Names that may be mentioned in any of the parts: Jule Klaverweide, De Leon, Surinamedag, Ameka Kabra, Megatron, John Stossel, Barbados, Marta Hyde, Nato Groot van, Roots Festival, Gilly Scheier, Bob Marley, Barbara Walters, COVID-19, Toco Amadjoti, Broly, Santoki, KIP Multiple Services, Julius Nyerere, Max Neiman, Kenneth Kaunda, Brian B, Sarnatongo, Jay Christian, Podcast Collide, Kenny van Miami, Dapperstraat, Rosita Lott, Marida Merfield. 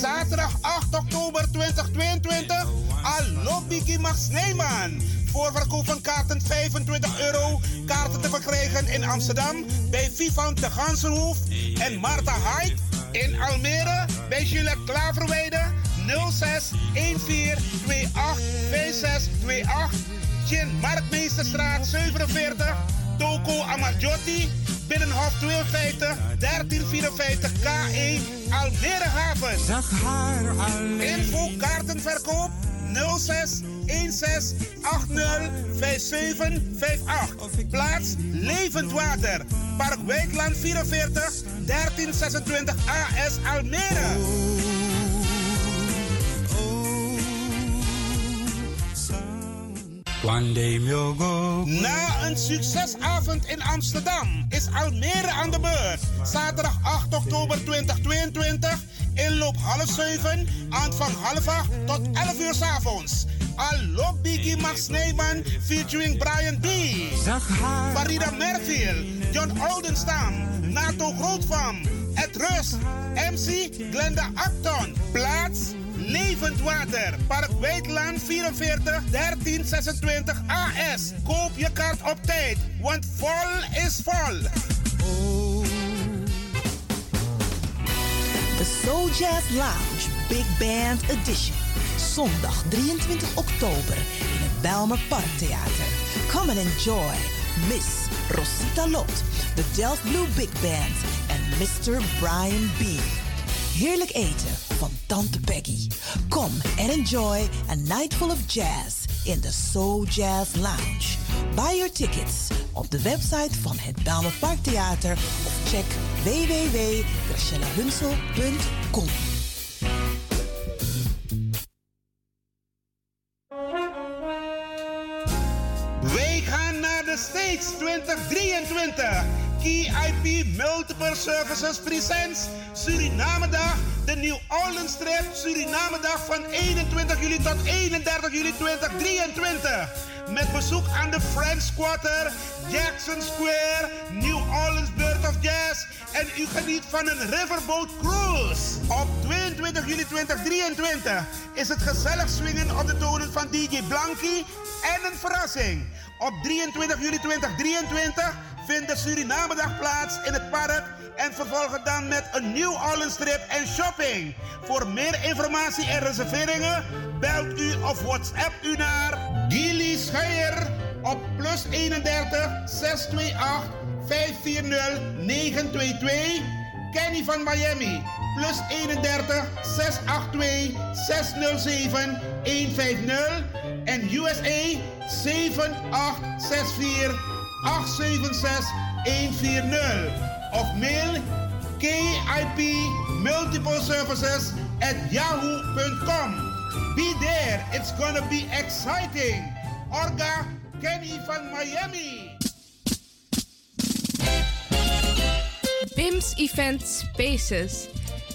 Zaterdag 8 oktober 2022, Al lobby Max Neiman. Voorverkoop van kaarten €25. Kaarten te verkrijgen in Amsterdam bij Vivant de Ganserhoef en Marta Hyde. In Almere bij Jule Klaverweide 06 1428 5628. Gin Marktmeesterstraat 47, Toco Amadjoti, Binnenhof 52 1354 KE, Almere Haven. Info kaartenverkoop 06 16 80 57 58. Plaats Levendwater, Park Wijkland 44 1326 AS Almere. Na een succesavond in Amsterdam is Almere aan de beurt. Zaterdag 8 oktober 2022, inloop 6:30, aanvang 7:30 tot 11 uur 's avonds. Al lobby Max Neiman featuring Brian B, Marida Merfield, John Oldenstaan, Nato Groot van, Ed Rust, MC Glenda Acton. Plaats Levendwater, Park Wijklaan 44 1326 AS. Koop je kaart op tijd, want vol is vol. De Soul Jazz Lounge Big Band Edition. Zondag 23 oktober in het Belmer Parktheater. Come and enjoy Miss Rosita Lott, de Delft Blue Big Band en Mr. Brian B. Heerlijk eten van Tante Peggy. Come and enjoy a night full of jazz in the Soul Jazz Lounge. Buy your tickets op de website van het Belmer Parktheater of check www.gracielahunsel.com. Wij gaan naar de States 2023. KIP Multiple Services presents Surinamedag, de New Orleans Trip. Surinamedag van 21 juli tot 31 juli 2023. Met bezoek aan de French Quarter, Jackson Square, New Orleans Birth of Jazz. En u geniet van een riverboat cruise. Op 22 juli 2023 is het gezellig swingen op de tonen van DJ Blankie en een verrassing. Op 23 juli 2023 vindt de Surinamedag plaats in het park en vervolgen dan met een New Orleans trip en shopping. Voor meer informatie en reserveringen belt u of WhatsApp u naar Gilly Scheier op +31 628 540 922. Kenny van Miami +31 682 607 150 en USA 7864 876 140, of mail kipmultipleservices@yahoo.com. Be there, it's gonna be exciting. Orga Kenny van Miami. BIMS Event Spaces.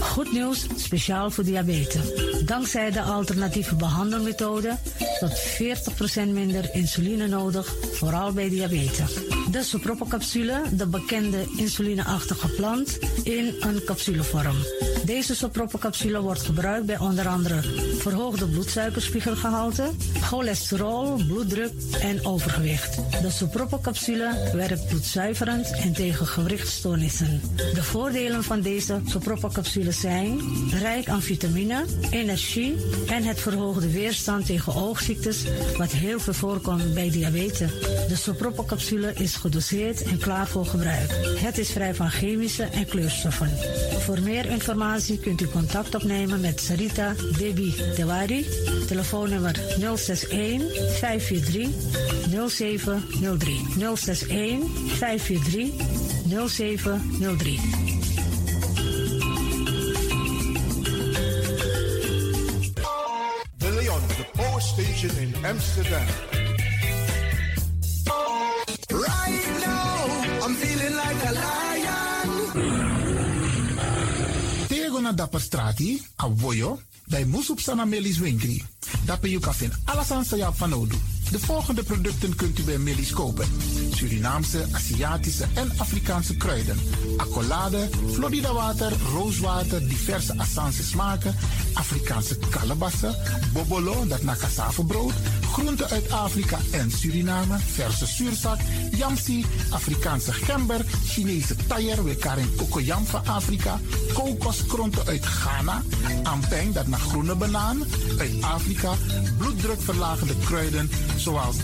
Goed nieuws, speciaal voor diabetes. Dankzij de alternatieve behandelmethode tot 40% minder insuline nodig, vooral bij diabetes. De Sopropo capsule, de bekende insulineachtige plant, in een capsulevorm. Deze Sopropo capsule wordt gebruikt bij onder andere verhoogde bloedsuikerspiegelgehalte, cholesterol, bloeddruk en overgewicht. De Sopropo capsule werkt bloedzuiverend en tegen gewrichtstoornissen. De voordelen van deze Sopropo capsule zijn rijk aan vitamine, energie en het verhoogde weerstand tegen oogziektes, wat heel veel voorkomt bij diabetes. De Sopropo capsule is gedoseerd en klaar voor gebruik. Het is vrij van chemische en kleurstoffen. Voor meer informatie kunt u contact opnemen met Sarita Debi Dewari. Telefoonnummer 061 543 0703. 061 543 0703. Station in Amsterdam. Right now, I'm feeling like a lion. Tego na dapperstrati, awoyo, bij Moesop Sana Melis Winkri. Dapper you can find alles aan Sayap van Odu. De volgende producten kunt u bij Melis kopen: Surinaamse, Aziatische en Afrikaanse kruiden, accolade, Florida water, rooswater, diverse Assange smaken, Afrikaanse kalebassen, bobolo, dat nakasavebrood, groenten uit Afrika en Suriname, verse zuurzak, yamsi, Afrikaanse gember, Chinese taier, wekaring kokoyam van Afrika, kokoskronten uit Ghana, ampeng, dat naar groene banaan, uit Afrika, bloeddrukverlagende kruiden, zoals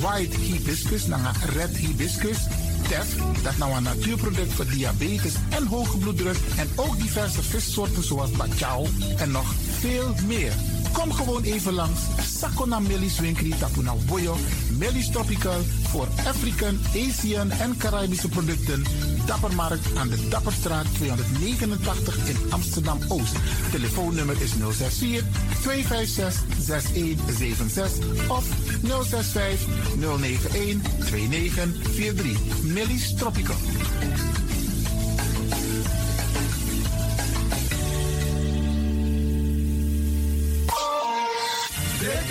white hibiscus, nanga red hibiscus, tef, dat nou een natuurproduct voor diabetes en hoge bloeddruk, en ook diverse vissoorten zoals bacalhau en nog veel meer. Kom gewoon even langs Sakona Melis Winkri Tapuna Boyo, Melis Tropical voor African, Asian en Caribische producten. Dappermarkt aan de Dapperstraat 289 in Amsterdam-Oost. Telefoonnummer is 064 256 6176 of 065 091 2943. Melis Tropical. Dit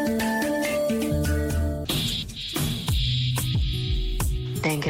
Denk je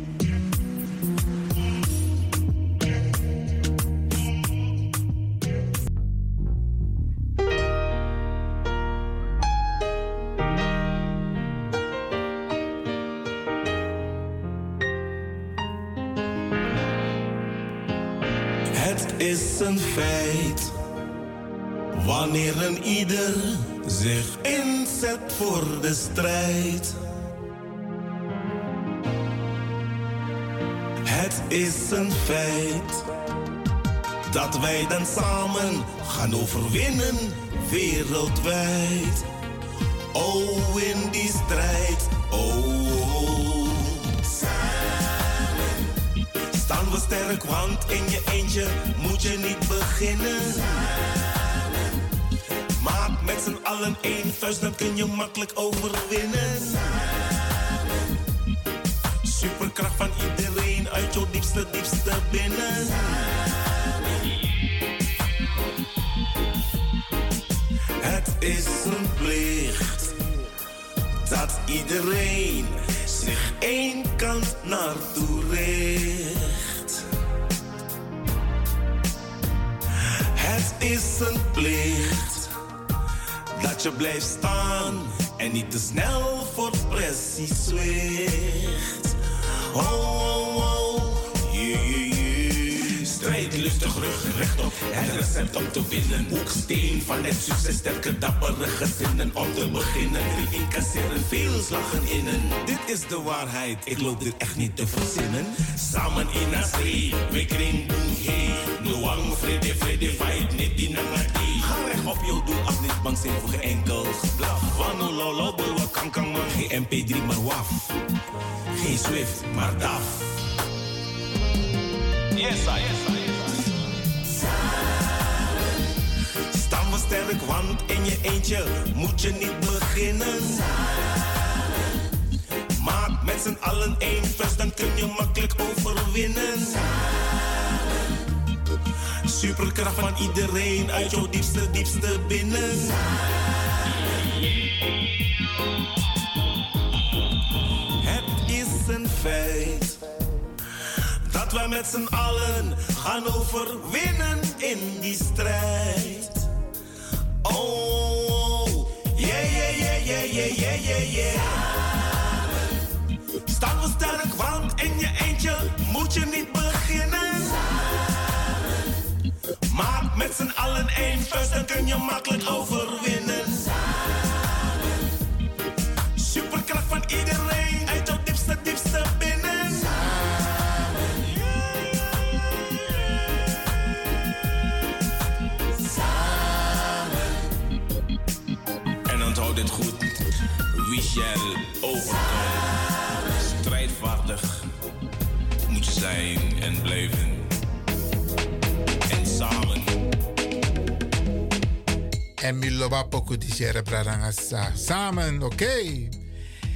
Een feit, wanneer een ieder zich inzet voor de strijd. Het is een feit dat wij dan samen gaan overwinnen wereldwijd. Oh, in die strijd, oh. Staan we sterk, want in je eentje moet je niet beginnen. Samen. Maak met z'n allen één vuist, dan kun je makkelijk overwinnen. Samen. Superkracht van iedereen uit jouw diepste, diepste binnen. Samen. Het is gaat iedereen zich één kant naartoe richt. Het is een plicht dat je blijft staan en niet te snel voor pressie zwicht. Strijd lustig, rug rechtop, het recept om te winnen. Hoeksteen van het succes, sterke dappere gezinnen. Om te beginnen, die incasseren, veel slagen innen. Dit is de waarheid, ik loop dit echt niet te verzinnen. Samen in Asri, we kring boehe. Noang, vrede, vrede, fight, niet die nangati. Ga recht op jou, doe af, niet bang zijn voor geen enkel geblaf. Wano, lolo, bulwa, kankang, man. Geen MP3, maar waf. Geen Swift, maar DAF. Yes, I, yes, I. Staan we sterk, want in je eentje moet je niet beginnen. Samen. Maak met z'n allen één vers, dan kun je makkelijk overwinnen. Samen. Superkracht van iedereen uit jouw diepste, diepste binnen. Samen. Het is een feit dat wij met z'n allen gaan overwinnen in die strijd. Oh, yeah, yeah, yeah, yeah, yeah, yeah, yeah, yeah. Samen. Staan we sterk, want in je eentje moet je niet beginnen. Samen. Maak met z'n allen één vuist, dan kun je makkelijk overwinnen. Samen. Superkracht van iedereen uit jouw diepste, diepste binnen. Samen. Dit goed, we shall overkomen. Strijdvaardig moet je zijn en blijven. En samen. En Miloba Pokutisere Pradangasa. Samen, oké.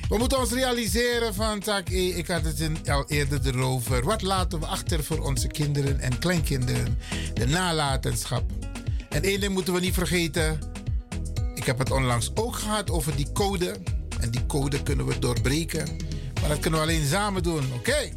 We moeten ons realiseren van tak. Ik had het al eerder erover. Wat laten we achter voor onze kinderen en kleinkinderen? De nalatenschap. En één ding moeten we niet vergeten. Ik heb het onlangs ook gehad over die code. En die code kunnen we doorbreken. Maar dat kunnen we alleen samen doen, oké?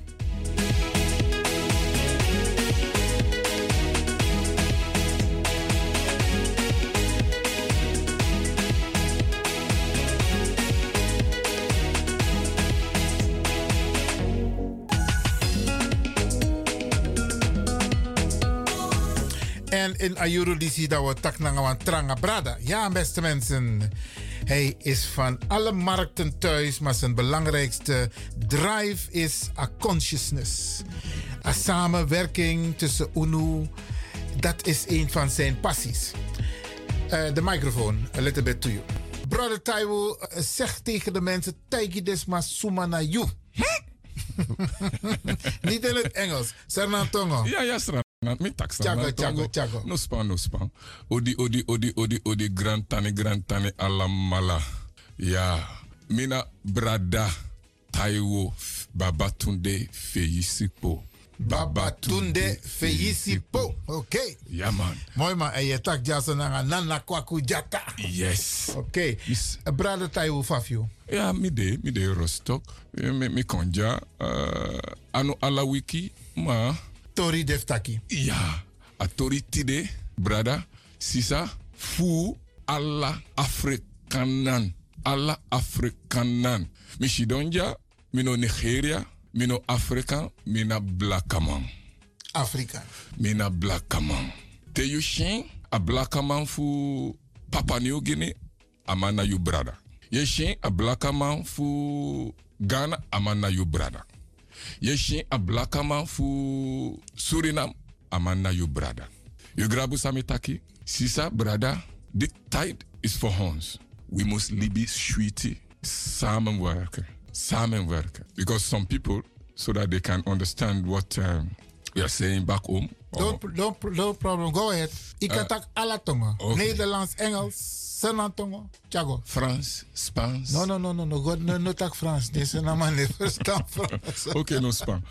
En in Ayuru DC dat we taknangawan tranga brada. Ja, beste mensen. Hij is van alle markten thuis, maar zijn belangrijkste drive is a consciousness. A samenwerking tussen UNU. Dat is een van zijn passies. De microfoon, a little bit to you. Brother Taiwo zegt tegen de mensen, Taiki desma suma na you. Niet in het Engels. Sarnatongo. Ja, ja, sir. Met taxa. Chago. No span. Odi, grand tane, alamala. Ja. Mina brada, Taiwo Babatunde Faesipo. Babatunde Faesipo. Oké. Ja, man. Mooi, man. En je tak jasonanga nana kwaku jata. Yes. Oké. Brada Taiwo Fafio. Ja, mide rostok. Me konja. Ano ala wiki, ma. Tori deftaki. Ja, atori tide, brada, sisa, fu, alla Afrikanan. Mishidonja, mino Nigeria, mino Afrika, mina blakaman. Afrika. Mina blakaman. Te yushin, a blakaman fu Papua New Guinea, amana you brada. Yeshin, a blakaman fu Ghana, amana you brada. Yeshin a blakaman fu Suriname amana you brada. You grabu samitaki. Sisa brada, the tide is for ons. We must libi sweetie. Samenwerken. Because some people, so that they can understand what we are saying back home. No problem. Go ahead. Ik attack alla tonga. Okay. Nederlands, Engels, Sanantongo, Chago. Frans, Spaans. No. God, no tak Frans. This is not my Frans. Okay, no Spaans.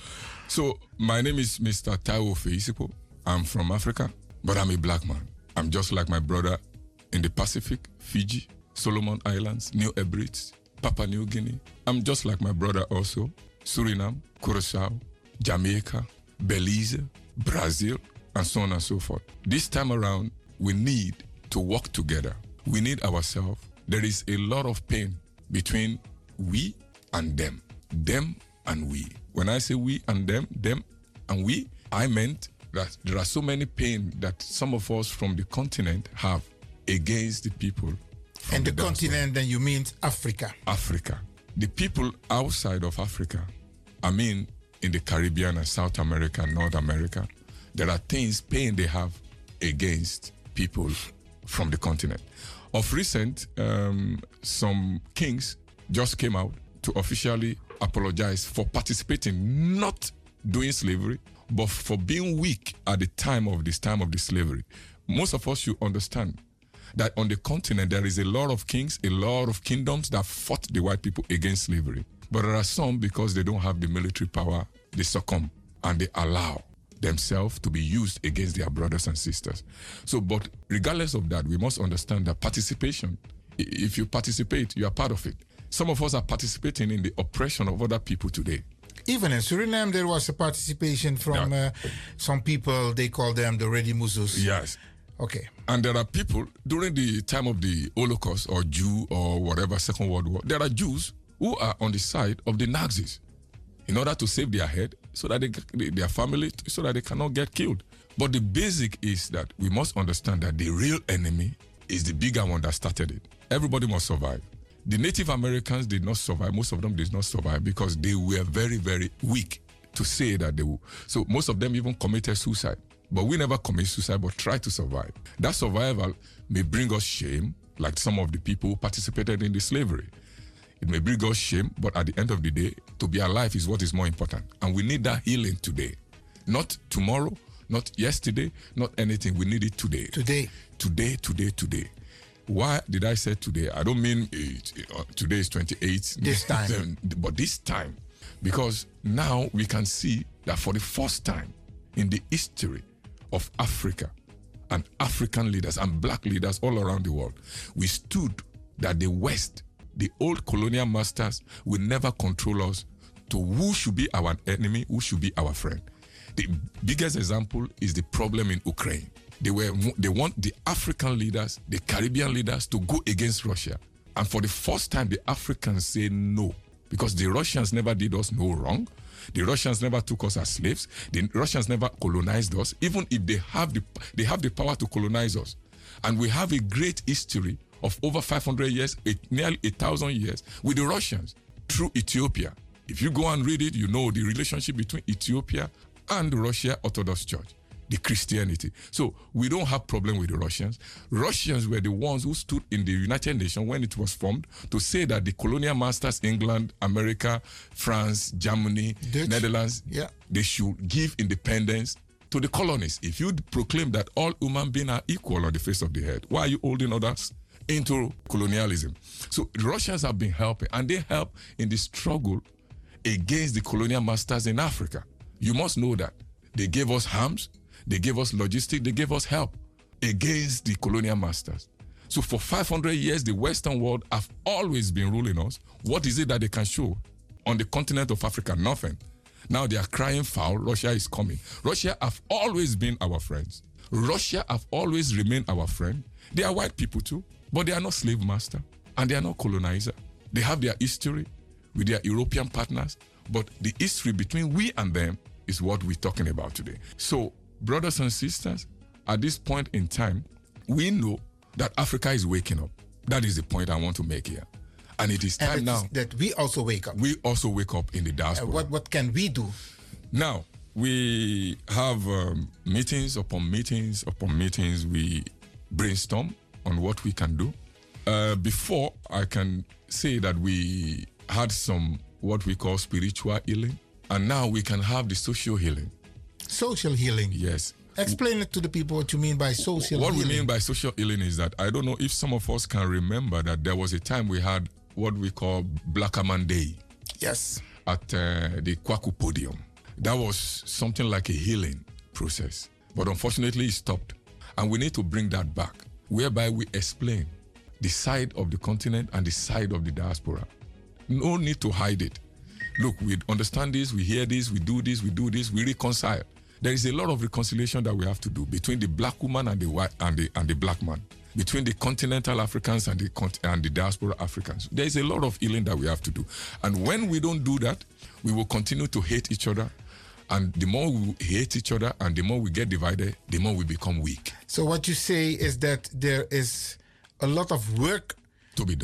So, my name is Mr. Taiwo Faesipo. I'm from Africa, but I'm a black man. I'm just like my brother in the Pacific, Fiji, Solomon Islands, New Hebrides, Papua New Guinea. I'm just like my brother also. Suriname, Curaçao, Jamaica, Belize, Brazil, and so on and so forth. This time around, we need to work together. We need ourselves. There is a lot of pain between we and them. Them and we. When I say we and them and we, I meant that there are so many pain that some of us from the continent have against the people. And the continent, then you mean Africa? Africa. The people outside of Africa, I mean in the Caribbean and South America, North America, there are things, pain they have against people from the continent. Of recent, some kings just came out to officially apologize for participating, not doing slavery, but for being weak at the time of the slavery. Most of us should understand that on the continent, there is a lot of kings, a lot of kingdoms that fought the white people against slavery. But there are some, because they don't have the military power, they succumb and they allow themselves to be used against their brothers and sisters. So, but regardless of that, we must understand that participation, if you participate, you are part of it. Some of us are participating in the oppression of other people today. Even in Suriname, there was a participation from some people, they call them the ready muzus. Yes. Okay. And there are people, during the time of the Holocaust or Jew or whatever, Second World War, there are Jews who are on the side of the Nazis in order to save their head so that their family, so that they cannot get killed. But the basic is that we must understand that the real enemy is the bigger one that started it. Everybody must survive. The Native Americans did not survive. Most of them did not survive because they were very, very weak to say that they would. So most of them even committed suicide. But we never commit suicide, but try to survive. That survival may bring us shame, like some of the people who participated in the slavery. It may bring us shame, but at the end of the day, to be alive is what is more important. And we need that healing today. Not tomorrow, not yesterday, not anything. We need it today. Today. Why did I say today? I don't mean today is 28th. This time. But this time. Because now we can see that for the first time in the history of Africa and African leaders and black leaders all around the world, we stood that the West, the old colonial masters, will never control us to who should be our enemy, who should be our friend. The biggest example is the problem in Ukraine. They want the African leaders, the Caribbean leaders to go against Russia. And for the first time, the Africans say no, because the Russians never did us no wrong. The Russians never took us as slaves. The Russians never colonized us, even if they have the power to colonize us. And we have a great history of over 500 years, nearly 1,000 years with the Russians through Ethiopia. If you go and read it, you know the relationship between Ethiopia and the Russia Orthodox Church. The Christianity. So we don't have problem with the Russians. Russians were the ones who stood in the United Nations when it was formed to say that the colonial masters, England, America, France, Germany, Dutch, Netherlands, they should give independence to the colonies. If you proclaim that all human beings are equal on the face of the earth, why are you holding others into colonialism? So the Russians have been helping, and they help in the struggle against the colonial masters in Africa. You must know that. They gave us arms. They gave us logistics. They gave us help against the colonial masters. So for 500 years, the Western world have always been ruling us. What is it that they can show on the continent of Africa? Nothing. Now they are crying foul. Russia is coming. Russia have always been our friends. Russia have always remained our friend. They are white people too, but they are not slave master and they are not colonizer. They have their history with their European partners, but the history between we and them is what we're talking about today. So, brothers and sisters, at this point in time, we know that Africa is waking up. That is the point I want to make here. And it is time now that we also wake up. We also wake up in the diaspora. What can we do? Now, we have meetings upon meetings upon meetings. We brainstorm on what we can do. Before, I can say that we had some what we call spiritual healing. And now we can have the social healing. Social healing. Yes. Explain it to the people what you mean by social healing. What we mean by social healing is that I don't know if some of us can remember that there was a time we had what we call Black Man Day. Yes. At the Kwaku podium. That was something like a healing process. But unfortunately, it stopped. And we need to bring that back, whereby we explain the side of the continent and the side of the diaspora. No need to hide it. Look, we understand this, we hear this, we do this, we do this, we reconcile. There is a lot of reconciliation that we have to do between the black woman and the white and the black man, between the continental Africans and the diaspora Africans. There is a lot of healing that we have to do. And when we don't do that, we will continue to hate each other. And the more we hate each other and the more we get divided, the more we become weak. So what you say is that there is a lot of work to be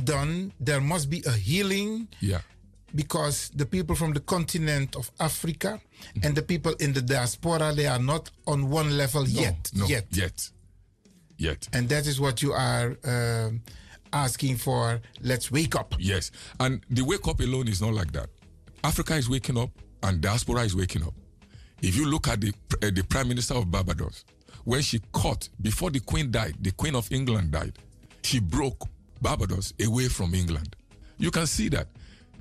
done. There must be a healing. Yeah. Because the people from the continent of Africa and the people in the diaspora, they are not on one level yet. No, yet. And that is what you are asking for. Let's wake up. Yes. And the wake up alone is not like that. Africa is waking up and diaspora is waking up. If you look at the Prime Minister of Barbados, when she caught, before the Queen died, the Queen of England died, she broke Barbados away from England. You can see that.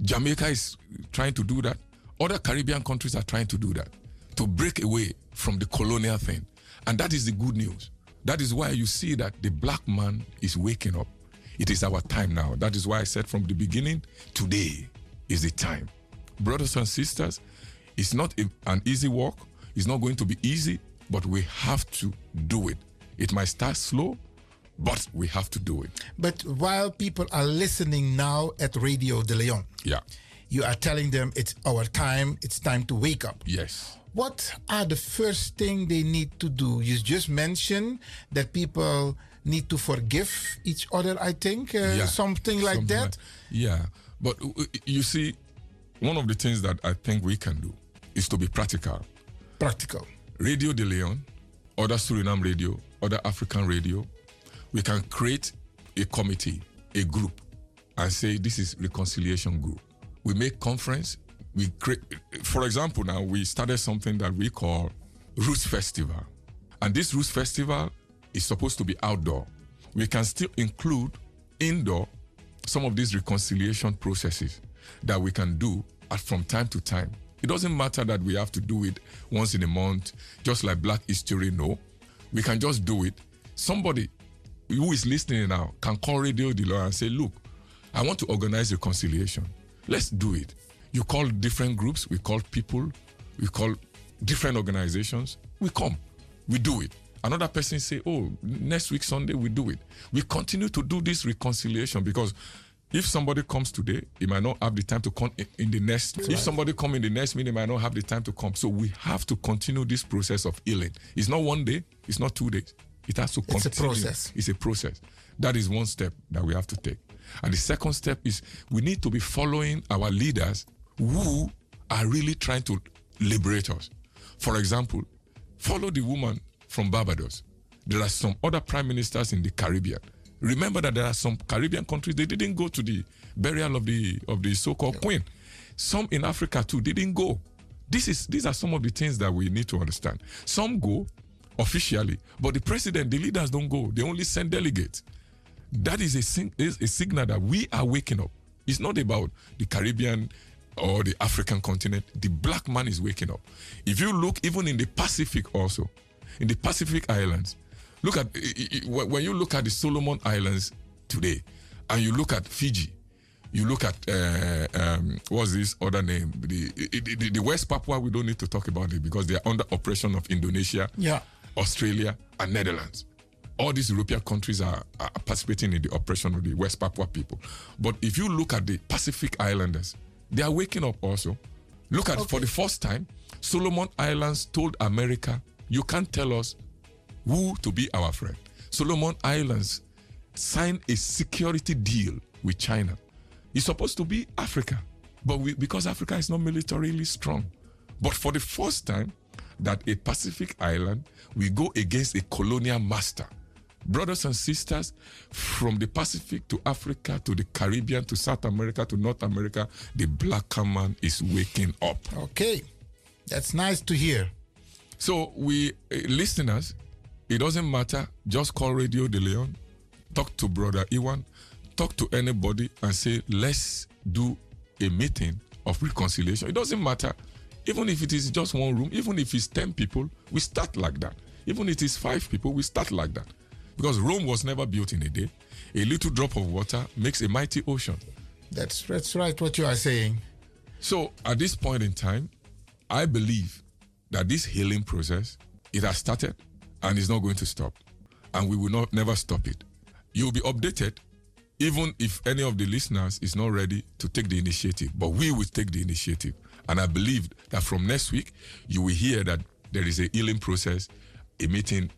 Jamaica is trying to do that. Other Caribbean countries are trying to do that, to break away from the colonial thing. And that is the good news. That is why you see that the black man is waking up. It is our time now. That is why I said from the beginning, today is the time. Brothers and sisters, it's not an easy walk. It's not going to be easy, but we have to do it. It might start slow, but we have to do it. But while people are listening now at Radio De Leon, yeah, you are telling them it's our time, it's time to wake up. Yes. What are the first thing they need to do? You just mentioned that people need to forgive each other, I think, something like that. Yeah, but you see, one of the things that I think we can do is to be practical. Practical. Radio De Leon, other Suriname radio, other African radio, we can create a committee, a group, and say this is reconciliation group. We make conference. We create, for example, now we started something that we call Roots Festival. And this Roots Festival is supposed to be outdoor. We can still include indoor some of these reconciliation processes that we can do at from time to time. It doesn't matter that we have to do it once in a month, just like Black History, no. We can just do it. Somebody who is listening now can call Radio De Leon and say, look, I want to organize reconciliation. Let's do it. You call different groups, we call people, we call different organizations. We come, we do it. Another person say, oh, next week Sunday we do it. We continue to do this reconciliation because if somebody comes today, he might not have the time to come in the next. Right. If somebody comes in the next meeting, he might not have the time to come. So we have to continue this process of healing. It's not 1 day, it's not 2 days. It has to continue. It's a process. It's a process. That is one step that we have to take. And the second step is we need to be following our leaders who are really trying to liberate us. For example, follow the woman from Barbados. There are some other prime ministers in the Caribbean. Remember that there are some Caribbean countries, they didn't go to the burial of the so-called queen. Some in Africa too, they didn't go. These are some of the things that we need to understand. Some go officially, but the president, the leaders don't go. They only send delegates. That is a signal that we are waking up. It's not about the Caribbean or the African continent. The black man is waking up. If you look even in the Pacific also, in the Pacific Islands, look at when you look at the Solomon Islands today, and you look at Fiji, you look at what's this other name? The West Papua. We don't need to talk about it because they are under oppression of Indonesia. Yeah. Australia and Netherlands. All these European countries are participating in the oppression of the West Papua people. But if you look at the Pacific Islanders, they are waking up also. Look at, for the first time, Solomon Islands told America, you can't tell us who to be our friend. Solomon Islands signed a security deal with China. It's supposed to be Africa, but because Africa is not militarily strong. But for the first time, that a Pacific island will go against a colonial master. Brothers and sisters, from the Pacific to Africa, to the Caribbean, to South America, to North America, the black man is waking up. Okay, that's nice to hear. So we, listeners, it doesn't matter, just call Radio De Leon, talk to Brother Iwan, talk to anybody and say, let's do a meeting of reconciliation. It doesn't matter. Even if it is just one room, even if it's 10 people, we start like that. Even if it is 5 people, we start like that. Because Rome was never built in a day. A little drop of water makes a mighty ocean. That's right what you are saying. So at this point in time, I believe that this healing process, it has started and is not going to stop. And we will never stop it. You'll be updated even if any of the listeners is not ready to take the initiative. But we will take the initiative. And I believe that from next week, you will hear that there is a healing process, a meeting,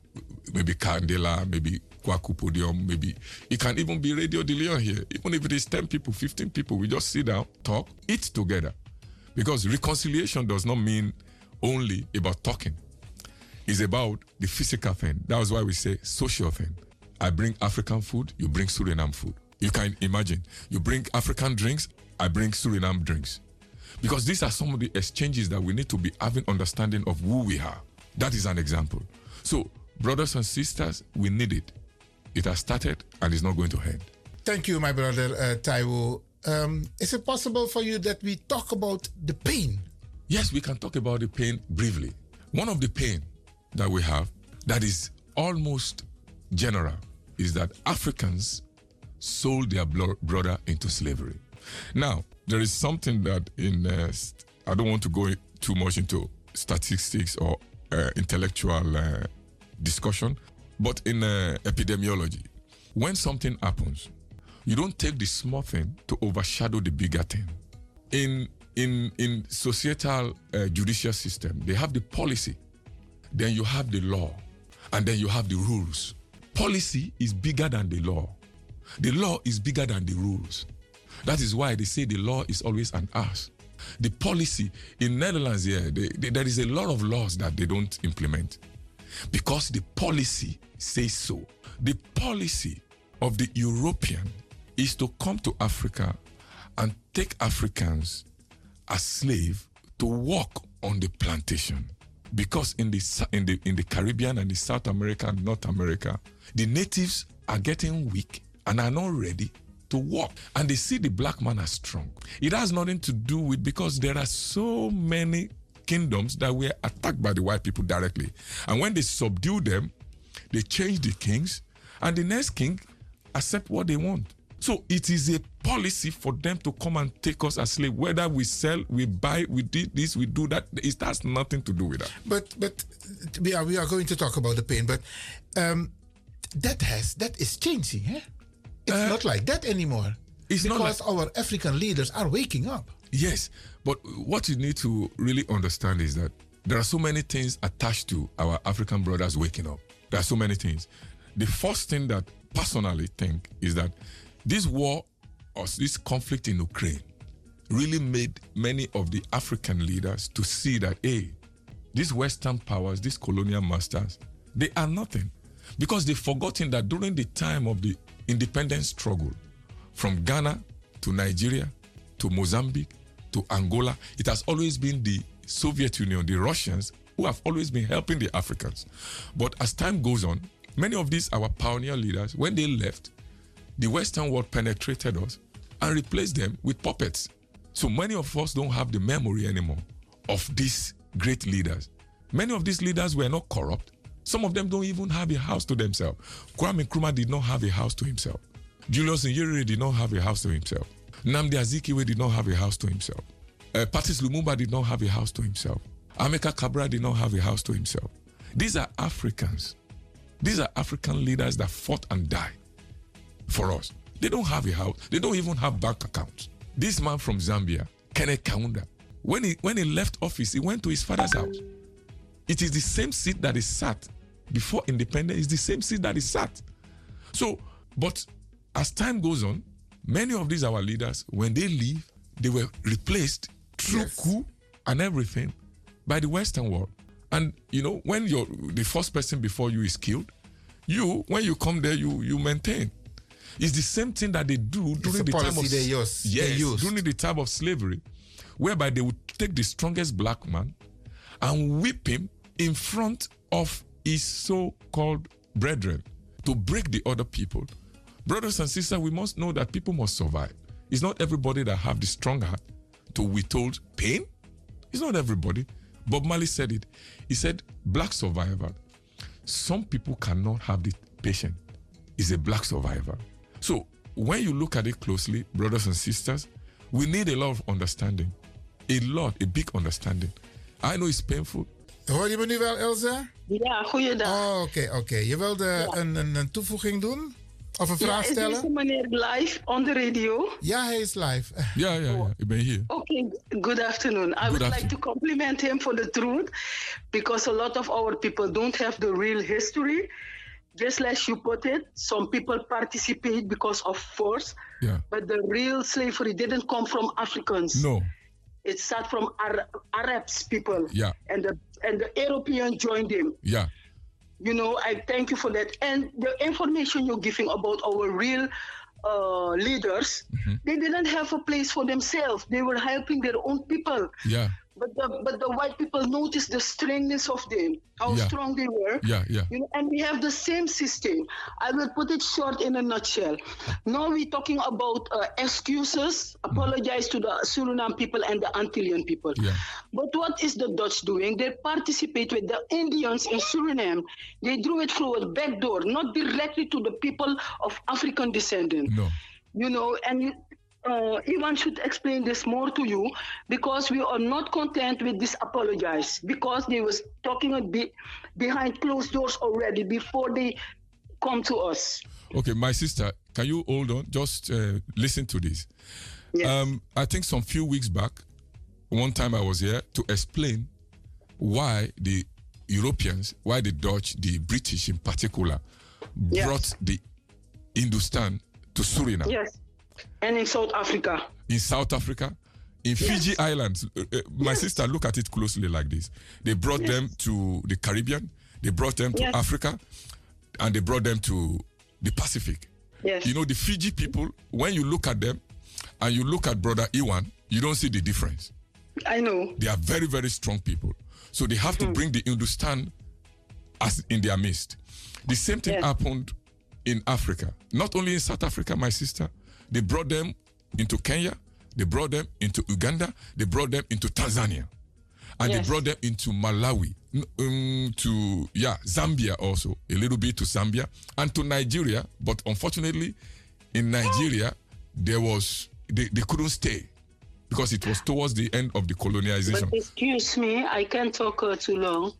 maybe Candela, maybe Kwaku Podium, maybe it can even be Radio De Leon here. Even if it is 10 people, 15 people, we just sit down, talk, eat together. Because reconciliation does not mean only about talking. It's about the physical thing. That's why we say social thing. I bring African food, you bring Suriname food. You can imagine. You bring African drinks, I bring Suriname drinks. Because these are some of the exchanges that we need to be having understanding of who we are. That is an example. So, brothers and sisters, we need it. It has started and is not going to end. Thank you, my brother Taiwo. Is it possible for you that we talk about the pain? Yes, we can talk about the pain briefly. One of the pain that we have that is almost general is that Africans sold their brother into slavery. Now, there is something that I don't want to go too much into statistics or intellectual discussion, but in epidemiology, when something happens, you don't take the small thing to overshadow the bigger thing. In societal judicial system, they have the policy, then you have the law, and then you have the rules. Policy is bigger than the law. The law is bigger than the rules. That is why they say the law is always an ass. The policy in Netherlands, there is a lot of laws that they don't implement because the policy says so. The policy of the European is to come to Africa and take Africans as slaves to work on the plantation. Because in the Caribbean and the South America and North America, the natives are getting weak and are not ready to work. And they see the black man as strong. It has nothing to do with, because there are so many kingdoms that were attacked by the white people directly. And when they subdue them, they change the kings, and the next king accept what they want. So it is a policy for them to come and take us as slaves. Whether we sell, we buy, we did this, we do that, it has nothing to do with that. But we are going to talk about the pain, but that is changing, eh? It's not like that anymore. It's because not like our African leaders are waking up. Yes, but what you need to really understand is that there are so many things attached to our African brothers waking up. There are so many things. The first thing that personally think is that this war or this conflict in Ukraine really made many of the African leaders to see that, hey, these Western powers, these colonial masters, they are nothing. Because they've forgotten that during the time of the independence struggle, from Ghana to Nigeria to Mozambique to Angola, it has always been the Soviet Union, the Russians, who have always been helping the Africans. But as time goes on, many of these, our pioneer leaders, when they left, the Western world penetrated us and replaced them with puppets. So many of us don't have the memory anymore of these great leaders. Many of these leaders were not corrupt. Some of them don't even have a house to themselves. Kwame Nkrumah did not have a house to himself. Julius Nyerere did not have a house to himself. Nnamdi Azikiwe did not have a house to himself. Patrice Lumumba did not have a house to himself. Ameka Kabra did not have a house to himself. These are Africans. These are African leaders that fought and died for us. They don't have a house. They don't even have bank accounts. This man from Zambia, Kenneth Kaunda, when he left office, he went to his father's house. It is the same seat that he sat before independence, is the same seat that he sat. So, but as time goes on, many of these our leaders, when they leave, they were replaced through coup and everything by the Western world. And you know, when the first person before you is killed, when you come there, you maintain. It's the same thing that they do during the time of during the time of slavery, whereby they would take the strongest black man and whip him in front of his so-called brethren to break the other people. Brothers and sisters, we must know that people must survive. It's not everybody that have the strong heart to withhold pain. It's not everybody. Bob Marley said it. He said, black survivor. Some people cannot have the patience. Is a black survivor. So when you look at it closely, brothers and sisters, we need a lot of understanding. A big understanding. I know it's painful. Hoor je me nu wel, Elsa? Ja, goeiedag. Oh, oké. Je wilde een toevoeging doen? Of een vraag stellen? Is deze meneer live on the radio? Ja, hij is live. Ja, ik ben hier. Okay, good afternoon. I would like to compliment him for the truth, because a lot of our people don't have the real history. Just like you put it, some people participate because of force, but the real slavery didn't come from Africans. No. It started from Arabs people, and the Europeans joined them. Yeah. You know, I thank you for that. And the information you're giving about our real leaders, they didn't have a place for themselves. They were helping their own people. Yeah. But the white people noticed the strangeness of them, how strong they were. Yeah. You know, and we have the same system. I will put it short in a nutshell. Now we're talking about excuses, apologize to the Suriname people and the Antillean people. Yeah. But what is the Dutch doing? They participate with the Indians in Suriname. They drew it through a back door, not directly to the people of African descendants. No. You know, and Ivan should explain this more to you, because we are not content with this apologize, because they was talking a bit behind closed doors already before they come to us. Okay, my sister, can you hold on? Just listen to this. Yes. I think some few weeks back, one time I was here to explain why the Europeans, why the Dutch, the British in particular, brought the Hindustan to Suriname. Yes. And in South Africa. In South Africa, in Fiji Islands. My sister, look at it closely like this. They brought them to the Caribbean, they brought them to Africa, and they brought them to the Pacific. Yes. You know, the Fiji people, when you look at them and you look at Brother Iwan, you don't see the difference. I know. They are very, very strong people. So they have to bring the Hindustan as in their midst. The same thing happened in Africa. Not only in South Africa, my sister, they brought them into Kenya, they brought them into Uganda, they brought them into Tanzania, and they brought them into Malawi, to Zambia also, a little bit to Zambia, and to Nigeria, but unfortunately, in Nigeria, they couldn't stay, because it was towards the end of the colonization. But excuse me, I can't talk too long.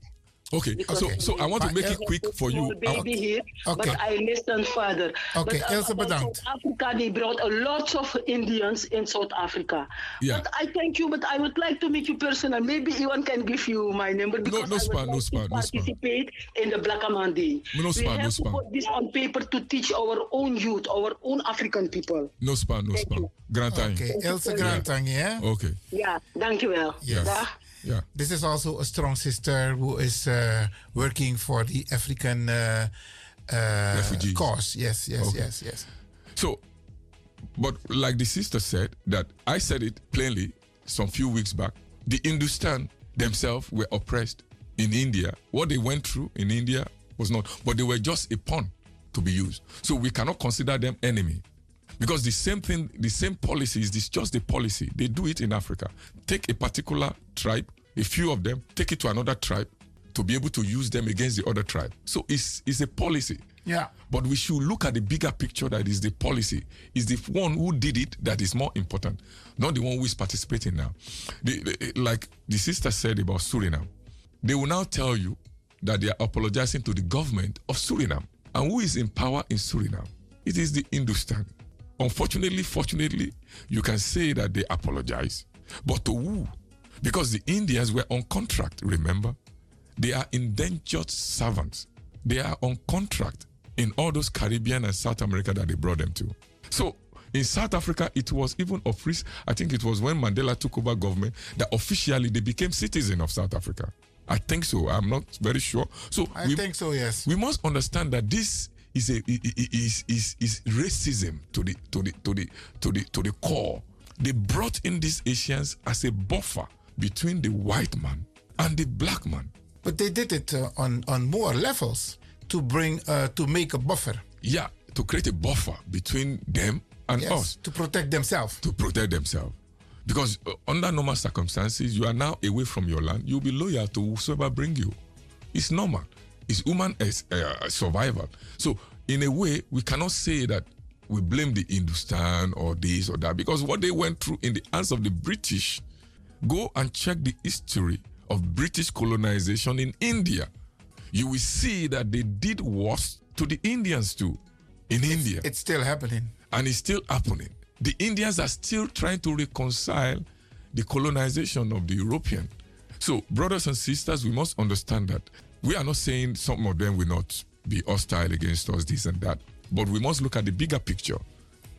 Okay, so I want to make it quick for you. Baby here, but I listen further. Okay, Elsa Badant. South Africa, they brought a lot of Indians in South Africa. Yeah. But I thank you, but I would like to meet you personally. Maybe Iwan can give you my number, because I would like to participate in the Black Amanda. We have to put this on paper to teach our own youth, our own African people. Grantangi. Okay, Elsa Grantangi, yeah? Okay. Yeah, thank you, well. Yes. Yeah. This is also a strong sister who is working for the African refugees cause. Yes. So, but like the sister said, that I said it plainly some few weeks back, the Hindustan themselves were oppressed in India. What they went through in India was not, but they were just a pawn to be used. So we cannot consider them enemy. Because the same thing, the same policy is just the policy. They do it in Africa. Take a particular tribe, a few of them, take it to another tribe to be able to use them against the other tribe. So it's a policy. Yeah. But we should look at the bigger picture that is the policy. It's the one who did it that is more important, not the one who is participating now. Like the sister said about Suriname, they will now tell you that they are apologizing to the government of Suriname. And who is in power in Suriname? It is the Hindustan. Unfortunately, fortunately, you can say that they apologize. But to who? Because the Indians were on contract, remember? They are indentured servants. They are on contract in all those Caribbean and South America that they brought them to. So in South Africa, it was even official. I think it was when Mandela took over government that officially they became citizens of South Africa. I think so. I'm not very sure. So I think so, yes. We must understand that this is racism to the core. They brought in these Asians as a buffer between the white man and the black man. But they did it on more levels to make a buffer. Yeah, to create a buffer between them and us. To protect themselves. Because under normal circumstances, you are now away from your land. You'll be loyal to whosoever bring you. It's normal. Is human as survival. So in a way, we cannot say that we blame the Hindustan or this or that, because what they went through in the hands of the British. Go and check the history of British colonization in India. You will see that they did worse to the Indians too in India. It's still happening. And it's still happening. The Indians are still trying to reconcile the colonization of the European. So, brothers and sisters, we must understand that. We are not saying some of them will not be hostile against us, this and that. But we must look at the bigger picture.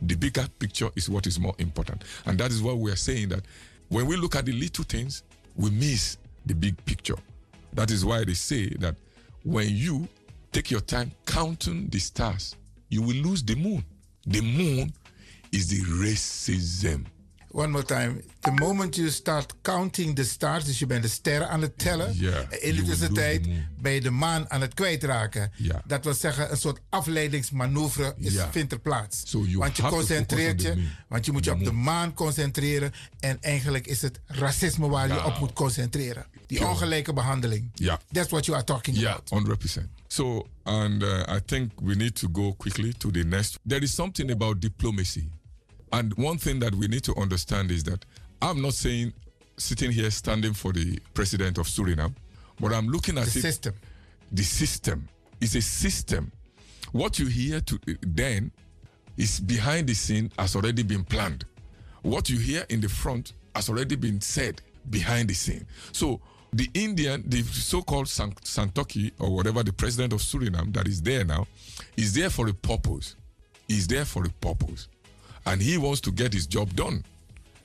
The bigger picture is what is more important. And that is what we are saying, that when we look at the little things, we miss the big picture. That is why they say that when you take your time counting the stars, you will lose the moon. The moon is the racism. One more time. The moment you start counting the stars, dus je bent de sterren aan het tellen. Yeah, in de tussentijd ben je de maan aan het kwijtraken. Yeah. Dat wil zeggen, een soort afleidingsmanoeuvre vindt er plaats. So want je concentreert je, want je moet je op de maan concentreren. En eigenlijk is het racisme waar je op moet concentreren. Die ongelijke behandeling. Yeah. That's what you are talking about. 100%. So, and I think we need to go quickly to the next. There is something about diplomacy. And one thing that we need to understand is that I'm not saying sitting here standing for the president of Suriname, but I'm looking at the system. The system is a system. What you hear then is behind the scene has already been planned. What you hear in the front has already been said behind the scene. So the Indian, the so-called Santoki or whatever, the president of Suriname that is there now, is there for a purpose. Is there for a purpose. And he wants to get his job done.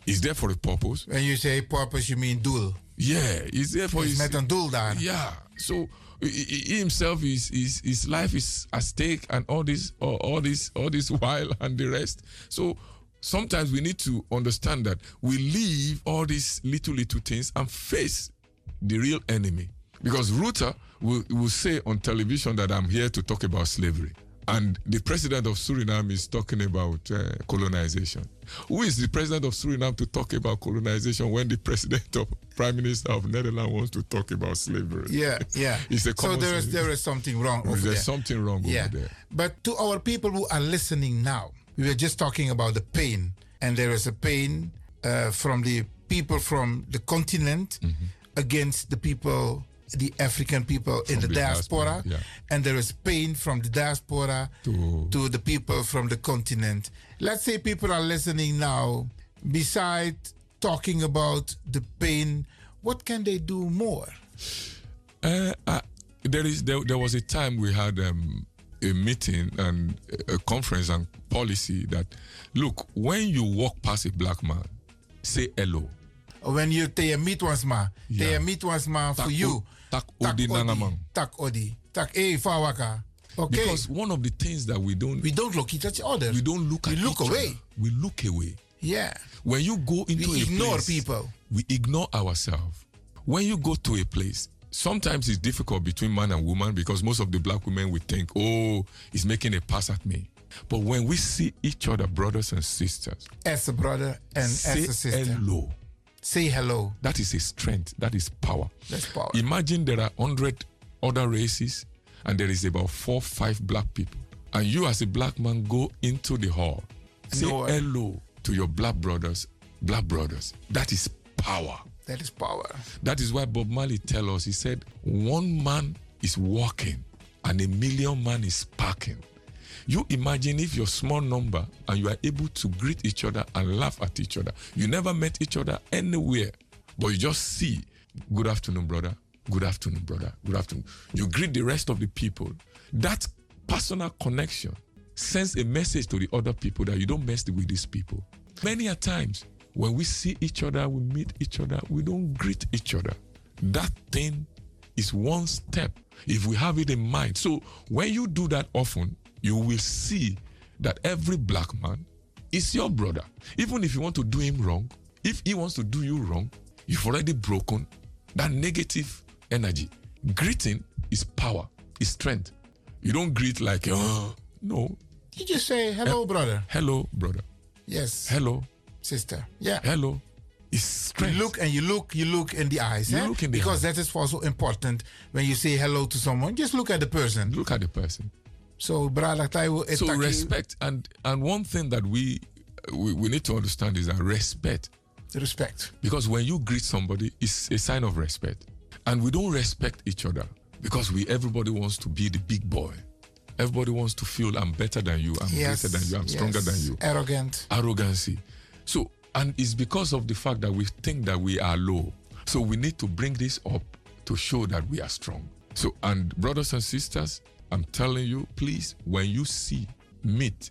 He's there for a purpose. When you say purpose, you mean doel. Yeah, he's there for his... He's met een doel daar. Yeah, so he himself, his life is at stake and all this while and the rest. So sometimes we need to understand that we leave all these little things and face the real enemy. Because Ruta will say on television that I'm here to talk about slavery. And the president of Suriname is talking about colonization. Who is the president of Suriname to talk about colonization when the president of Prime Minister of Netherlands wants to talk about slavery? Yeah, yeah. It's a common so there is something wrong over there. There's something wrong over there. But to our people who are listening now, we were just talking about the pain. And there is a pain from the people from the continent against the people... the African people from in the diaspora. And there is pain from the diaspora to the people from the continent. Let's say people are listening now. Besides talking about the pain, what can they do more? There was a time we had a meeting and a conference on policy that, look, when you walk past a black man, say hello. When you meet once ma for you. Tak odi. Tak e fawaka. Okay. Because one of the things that we don't look at each other. We don't look at each other. We look away. Yeah. When you go into a place, we ignore people. We ignore ourselves. When you go to a place, sometimes it's difficult between man and woman because most of the black women will think, oh, he's making a pass at me. But when we see each other, brothers and sisters, as a brother and say as a sister, hello. Say hello. That is a strength. That is power. That's power. Imagine there are 100 other races and there is about 4 or 5 black people. And you as a black man go into the hall. Say hello to your black brothers. That is power. That is why Bob Marley tells us, he said, one man is walking and a million man is parking. You imagine if you're small number and you are able to greet each other and laugh at each other. You never met each other anywhere, but you just see, good afternoon, brother. Good afternoon, brother. Good afternoon. You greet the rest of the people. That personal connection sends a message to the other people that you don't mess with these people. Many a times when we see each other, we meet each other, we don't greet each other. That thing is one step if we have it in mind. So when you do that often, you will see that every black man is your brother. Even if you want to do him wrong, if he wants to do you wrong, you've already broken that negative energy. Greeting is power, is strength. You don't greet like, oh, no. You just say, hello, brother. Hello, brother. Yes. Hello. Sister. Yeah. Hello. It's strength. You look in the eyes. Because that is also important when you say hello to someone. Just look at the person. So brother Taiwo, so respect, and one thing that we need to understand is that respect. Respect. Because when you greet somebody, it's a sign of respect. And we don't respect each other because everybody wants to be the big boy. Everybody wants to feel I'm better than you, I'm greater than you, I'm stronger than you. Arrogant. Arrogancy. So, and it's because of the fact that we think that we are low. So we need to bring this up to show that we are strong. So, and brothers and sisters, I'm telling you, please, when you meet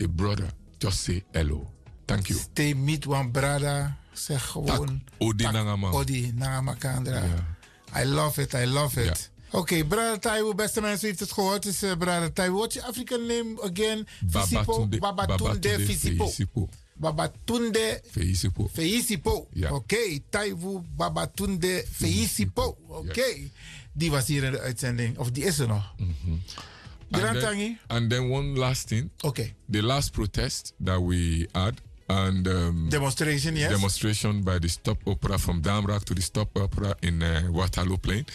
a brother, just say hello. Thank you. Stay meet one brother, zeg gewoon. Odi nangama. Odi nangama kandra. Yeah. I love it, I love it. Yeah. Oké, brother Taiwo, beste mensen, u heeft het gehoord. Het is brother Taiwo. What's your African name again? Babatunde Faesipo. Babatunde Faesipo. Faesipo. Yeah. Oké, Taiwo Babatunde Faesipo. Oké. Die was hier in de uitzending. Of die is er nog. And then one last thing. Okay. The last protest that we had. And demonstration, yes. Demonstration by the Stop Opera, from Damrak to the Stop Opera in Waterloo Plain.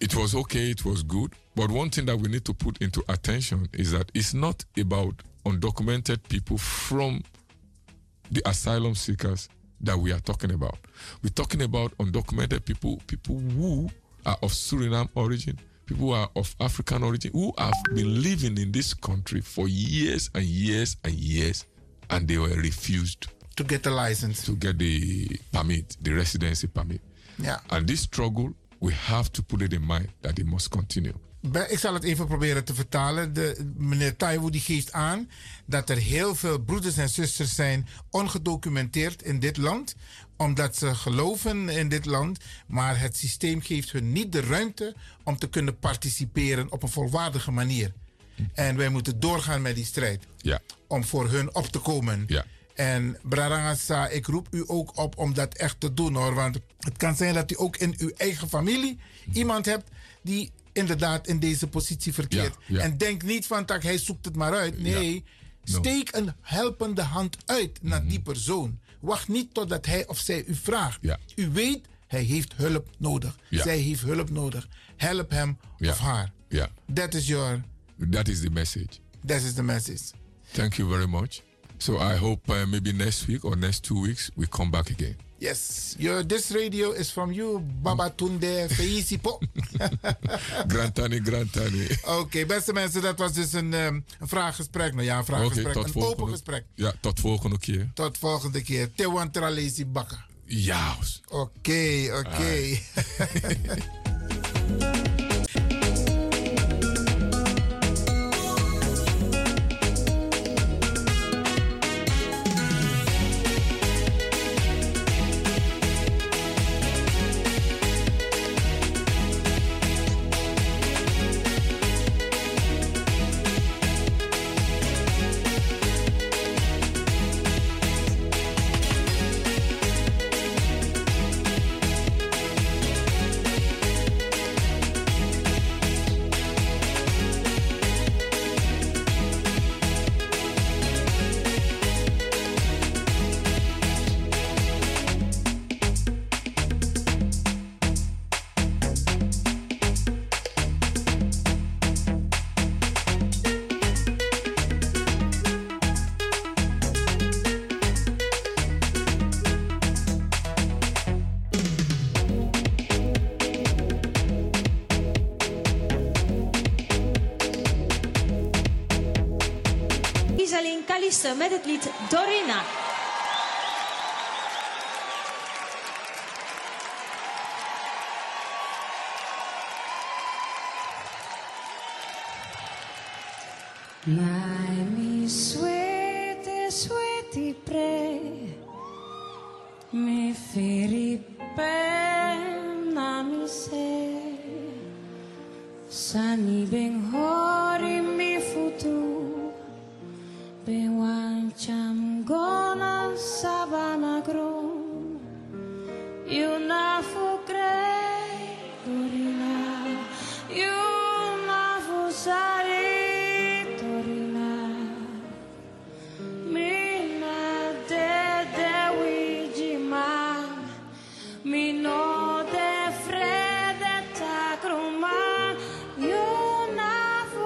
It was okay, it was good. But one thing that we need to put into attention is that it's not about undocumented people from the asylum seekers that we are talking about. We're talking about undocumented people, people who are of Suriname origin, people who are of African origin, who have been living in this country for years and years and years, and they were refused to get the license, to get the permit, the residency permit. Yeah. And this struggle, we have to put it in mind that it must continue. Ik zal het even proberen te vertalen. Meneer Taiwo die geeft aan dat er heel veel broeders en zusters zijn ongedocumenteerd in dit land. Omdat ze geloven in dit land, maar het systeem geeft hun niet de ruimte om te kunnen participeren op een volwaardige manier. En wij moeten doorgaan met die strijd om voor hun op te komen. Ja. En Brarangasa, ik roep u ook op om dat echt te doen, hoor. Want het kan zijn dat u ook in uw eigen familie iemand hebt die inderdaad in deze positie verkeert. Ja, ja. En denk niet van dat hij zoekt het maar uit. Nee, steek een helpende hand uit naar die persoon. Wacht niet totdat hij of zij u vraagt. Ja. U weet, hij heeft hulp nodig. Ja. Zij heeft hulp nodig. Help hem of haar. Ja. That is the message. That is the message. Thank you very much. So I hope maybe next week or next 2 weeks we come back again. Yes, this radio is from you, Babatunde Faesipo. Grantani. Oké, beste mensen, dat was dus een vraaggesprek. Nou ja, een vraaggesprek, okay, een open gesprek. Ja, tot volgende keer. Tot volgende keer. Tewan Tralesi Bakka. Ja. Oké. Met het lied Dorina. Lie me sweetie, sweetie pray. Me firipe na mi se. Sani ben hori mi futu. Bewan cham gona sabana grom Yuna fu grey dorina Yuna fu sari dorina Mina de dewi jimam Mino de frede takroma Yuna fu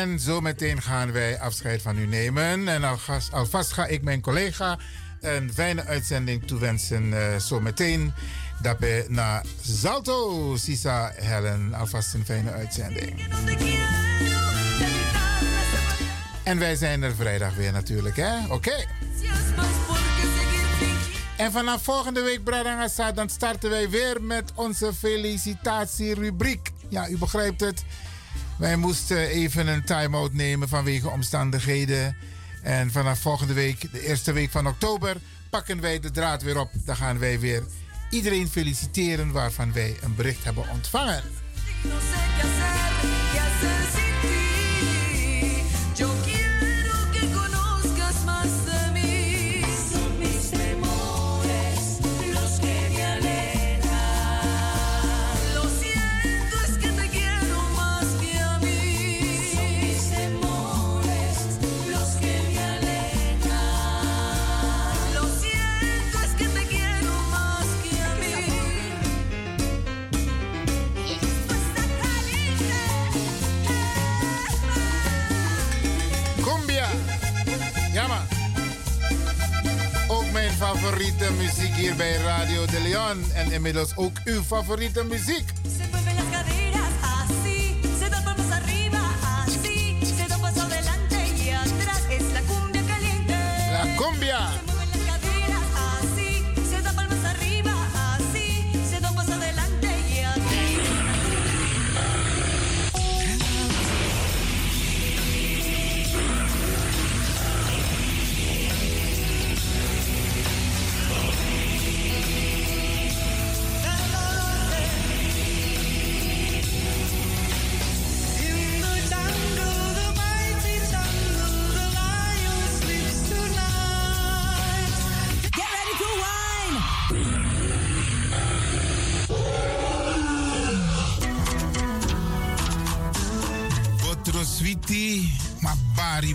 En zo meteen gaan wij afscheid van u nemen. En alvast ga ik mijn collega een fijne uitzending toewensen zo meteen. Daarbij naar Zalto, Sisa Helen. Alvast een fijne uitzending. En wij zijn er vrijdag weer natuurlijk, hè? Oké. En vanaf volgende week, Bradangasa, dan starten wij weer met onze felicitatierubriek. Ja, u begrijpt het. Wij moesten even een time-out nemen vanwege omstandigheden. En vanaf volgende week, de eerste week van oktober, pakken wij de draad weer op. Dan gaan wij weer iedereen feliciteren waarvan wij een bericht hebben ontvangen. Favoriete muziek hier bij Radio De Leon en inmiddels ook uw favoriete muziek. La cumbia. Maar Bari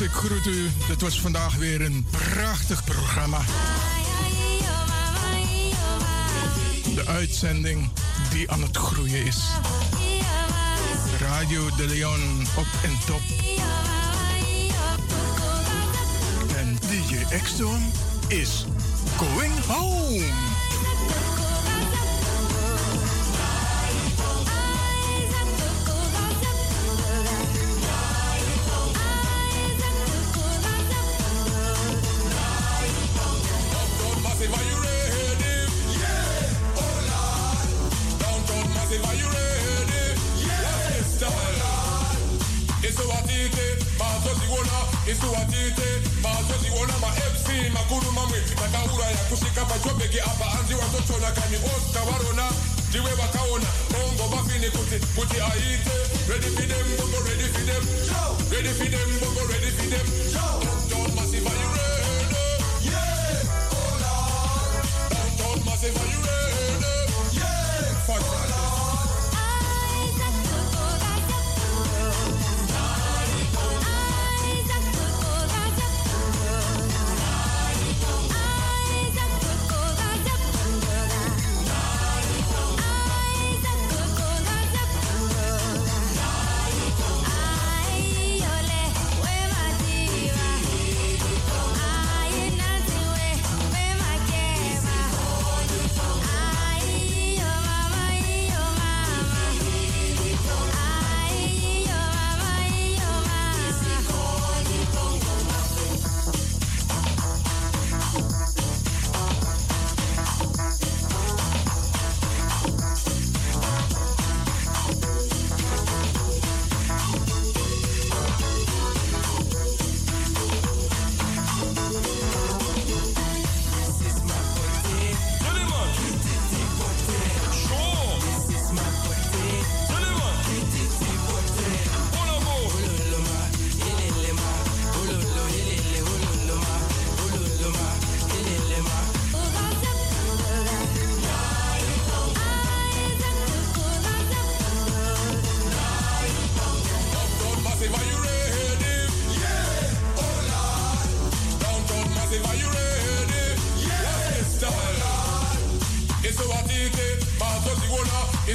Ik groet u. Het was vandaag weer een prachtig programma. De uitzending die aan het groeien is. Radio De Leon op en top. En DJ X-Zone is going home.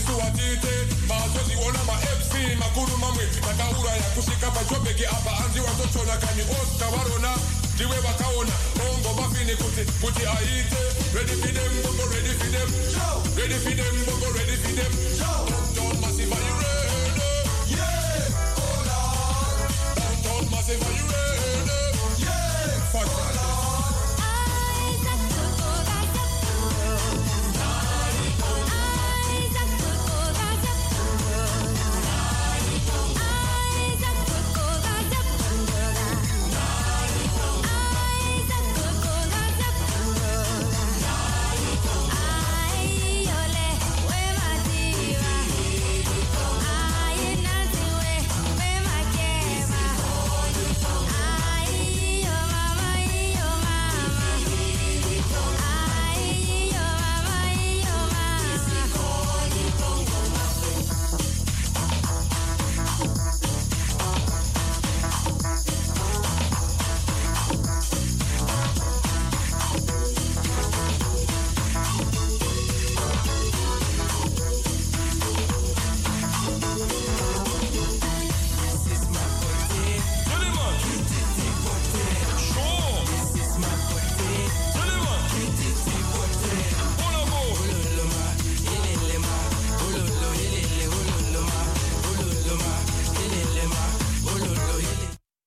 Ready for them